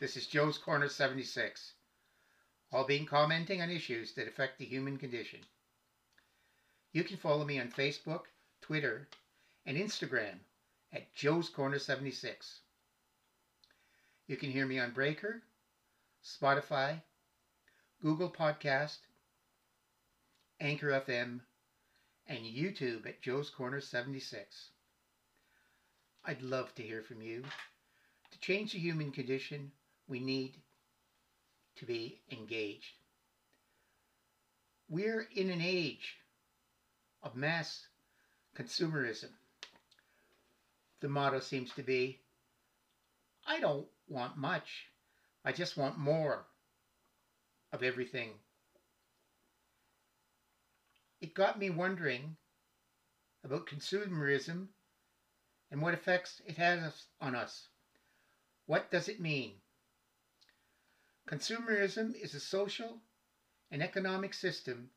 This is Joe's Corner 76, all being commenting on issues that affect the human condition. You can follow me on Facebook, Twitter, and Instagram at Joe's Corner 76. You can hear me on Breaker, Spotify, Google Podcast, Anchor FM, and YouTube at Joe's Corner 76. I'd love to hear from you. To change the human condition, we need to be engaged. We're in an age of mass consumerism. The motto seems to be, I don't want much, I just want more of everything. It got me wondering about consumerism and what effects it has on us. What does it mean? Consumerism is a social and economic system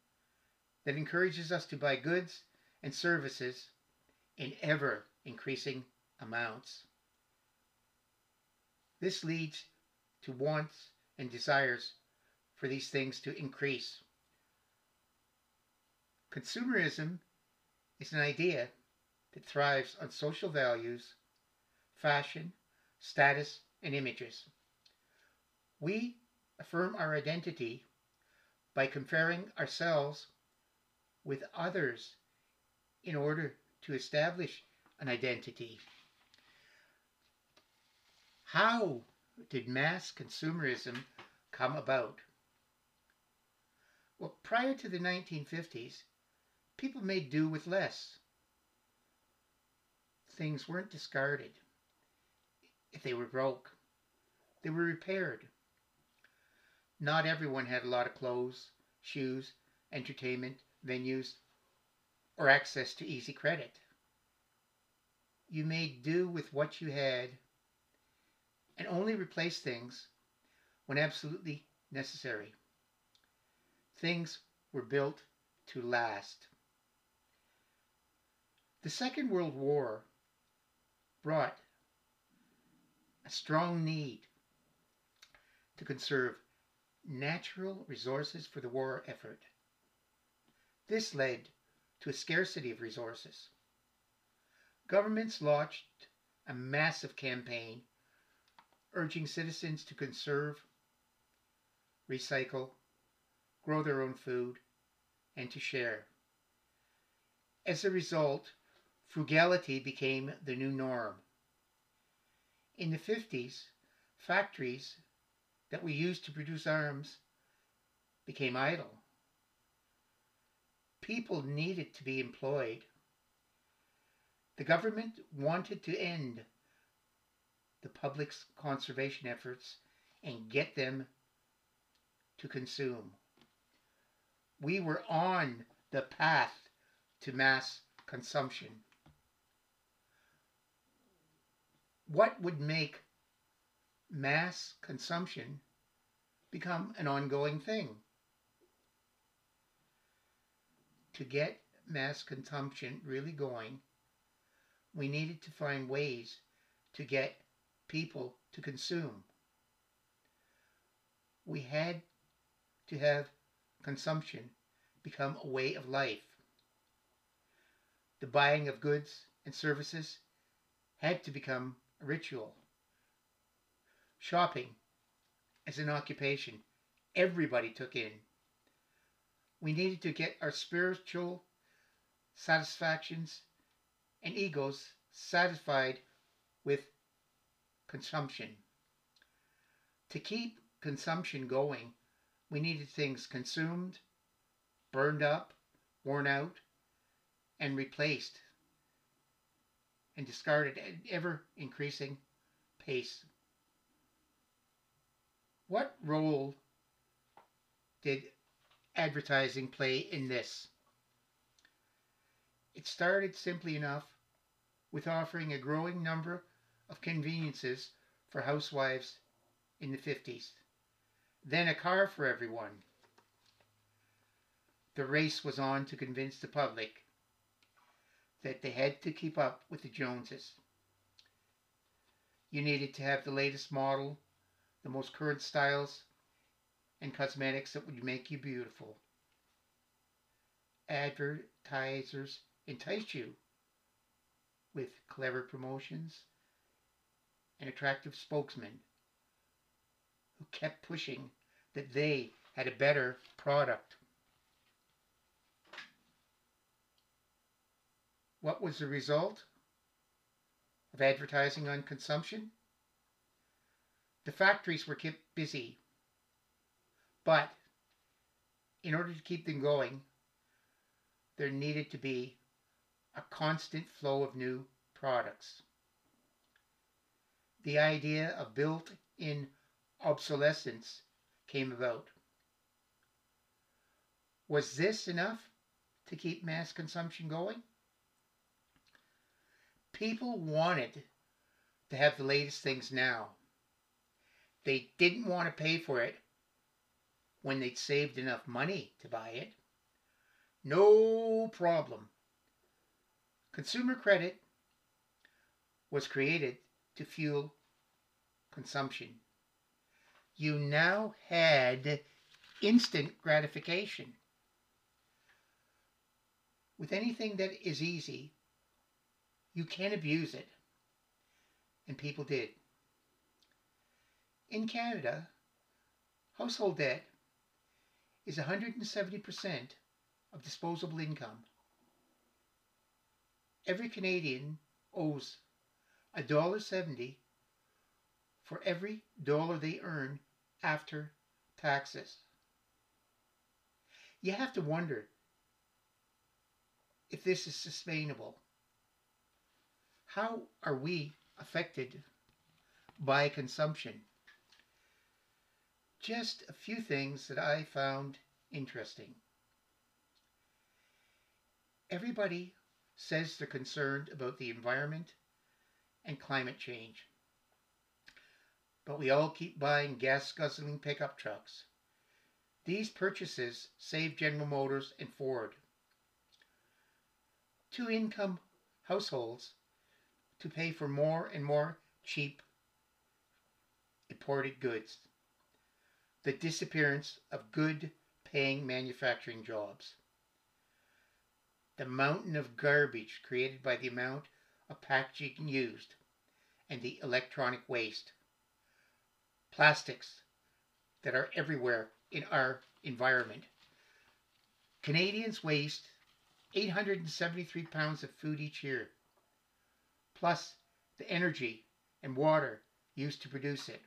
that encourages us to buy goods and services in ever-increasing amounts. This leads to wants and desires for these things to increase. Consumerism is an idea that thrives on social values, fashion, status, and images. We affirm our identity by comparing ourselves with others in order to establish an identity. How did mass consumerism come about? Well, prior to the 1950s, people made do with less. Things weren't discarded. If they were broke, they were repaired. Not everyone had a lot of clothes, shoes, entertainment, venues, or access to easy credit. You made do with what you had and only replaced things when absolutely necessary. Things were built to last. The Second World War brought a strong need to conserve natural resources for the war effort. This led to a scarcity of resources. Governments launched a massive campaign urging citizens to conserve, recycle, grow their own food, and to share. As a result, frugality became the new norm. In the 50s, factories that we used to produce arms became idle. People needed to be employed. The government wanted to end the public's conservation efforts and get them to consume. We were on the path to mass consumption. What would make mass consumption become an ongoing thing? To get mass consumption really going, we needed to find ways to get people to consume. We had to have consumption become a way of life. The buying of goods and services had to become a ritual. Shopping as an occupation, everybody took in. We needed to get our spiritual satisfactions and egos satisfied with consumption. To keep consumption going, we needed things consumed, burned up, worn out, and replaced and discarded at an ever-increasing pace. What role did advertising play in this? It started simply enough with offering a growing number of conveniences for housewives in the 50s, then a car for everyone. The race was on to convince the public that they had to keep up with the Joneses. You needed to have the latest model, the most current styles and cosmetics that would make you beautiful. Advertisers entice you with clever promotions and attractive spokesmen who kept pushing that they had a better product. What was the result of advertising on consumption? The factories were kept busy, but in order to keep them going, there needed to be a constant flow of new products. The idea of built-in obsolescence came about. Was this enough to keep mass consumption going? People wanted to have the latest things now. They didn't want to pay for it when they'd saved enough money to buy it. No problem. Consumer credit was created to fuel consumption. You now had instant gratification. With anything that is easy, you can abuse it. And people did. In Canada, household debt is 170% of disposable income. Every Canadian owes $1.70 for every dollar they earn after taxes. You have to wonder if this is sustainable. How are we affected by consumption? Just a few things that I found interesting. Everybody says they're concerned about the environment and climate change, but we all keep buying gas-guzzling pickup trucks. These purchases save General Motors and Ford. Two-income households to pay for more and more cheap imported goods. The disappearance of good-paying manufacturing jobs. The mountain of garbage created by the amount of packaging used and the electronic waste. Plastics that are everywhere in our environment. Canadians waste 873 pounds of food each year, plus the energy and water used to produce it.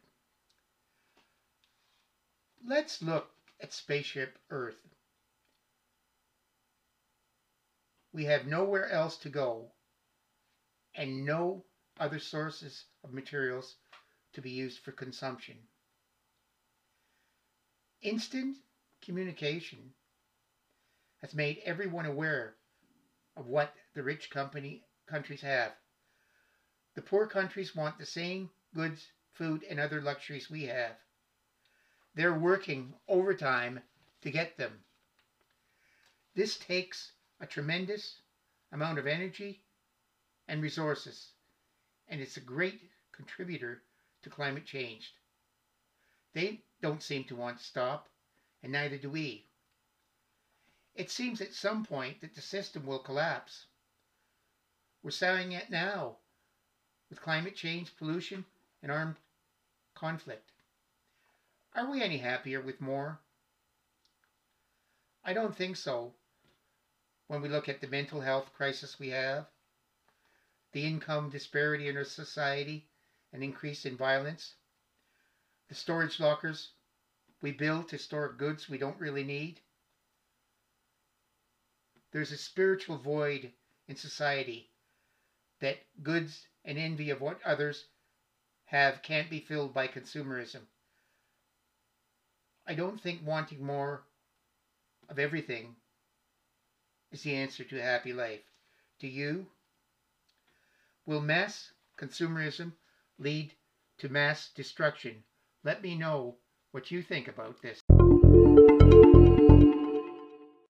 Let's look at Spaceship Earth. We have nowhere else to go and no other sources of materials to be used for consumption. Instant communication has made everyone aware of what the rich countries have. The poor countries want the same goods, food, and other luxuries we have. They're working overtime to get them. This takes a tremendous amount of energy and resources, and it's a great contributor to climate change. They don't seem to want to stop, and neither do we. It seems at some point that the system will collapse. We're seeing it now with climate change, pollution, and armed conflict. Are we any happier with more? I don't think so. When we look at the mental health crisis we have, the income disparity in our society, an increase in violence, the storage lockers we build to store goods we don't really need. There's a spiritual void in society that goods and envy of what others have can't be filled by consumerism. I don't think wanting more of everything is the answer to a happy life. Do you? Will mass consumerism lead to mass destruction? Let me know what you think about this.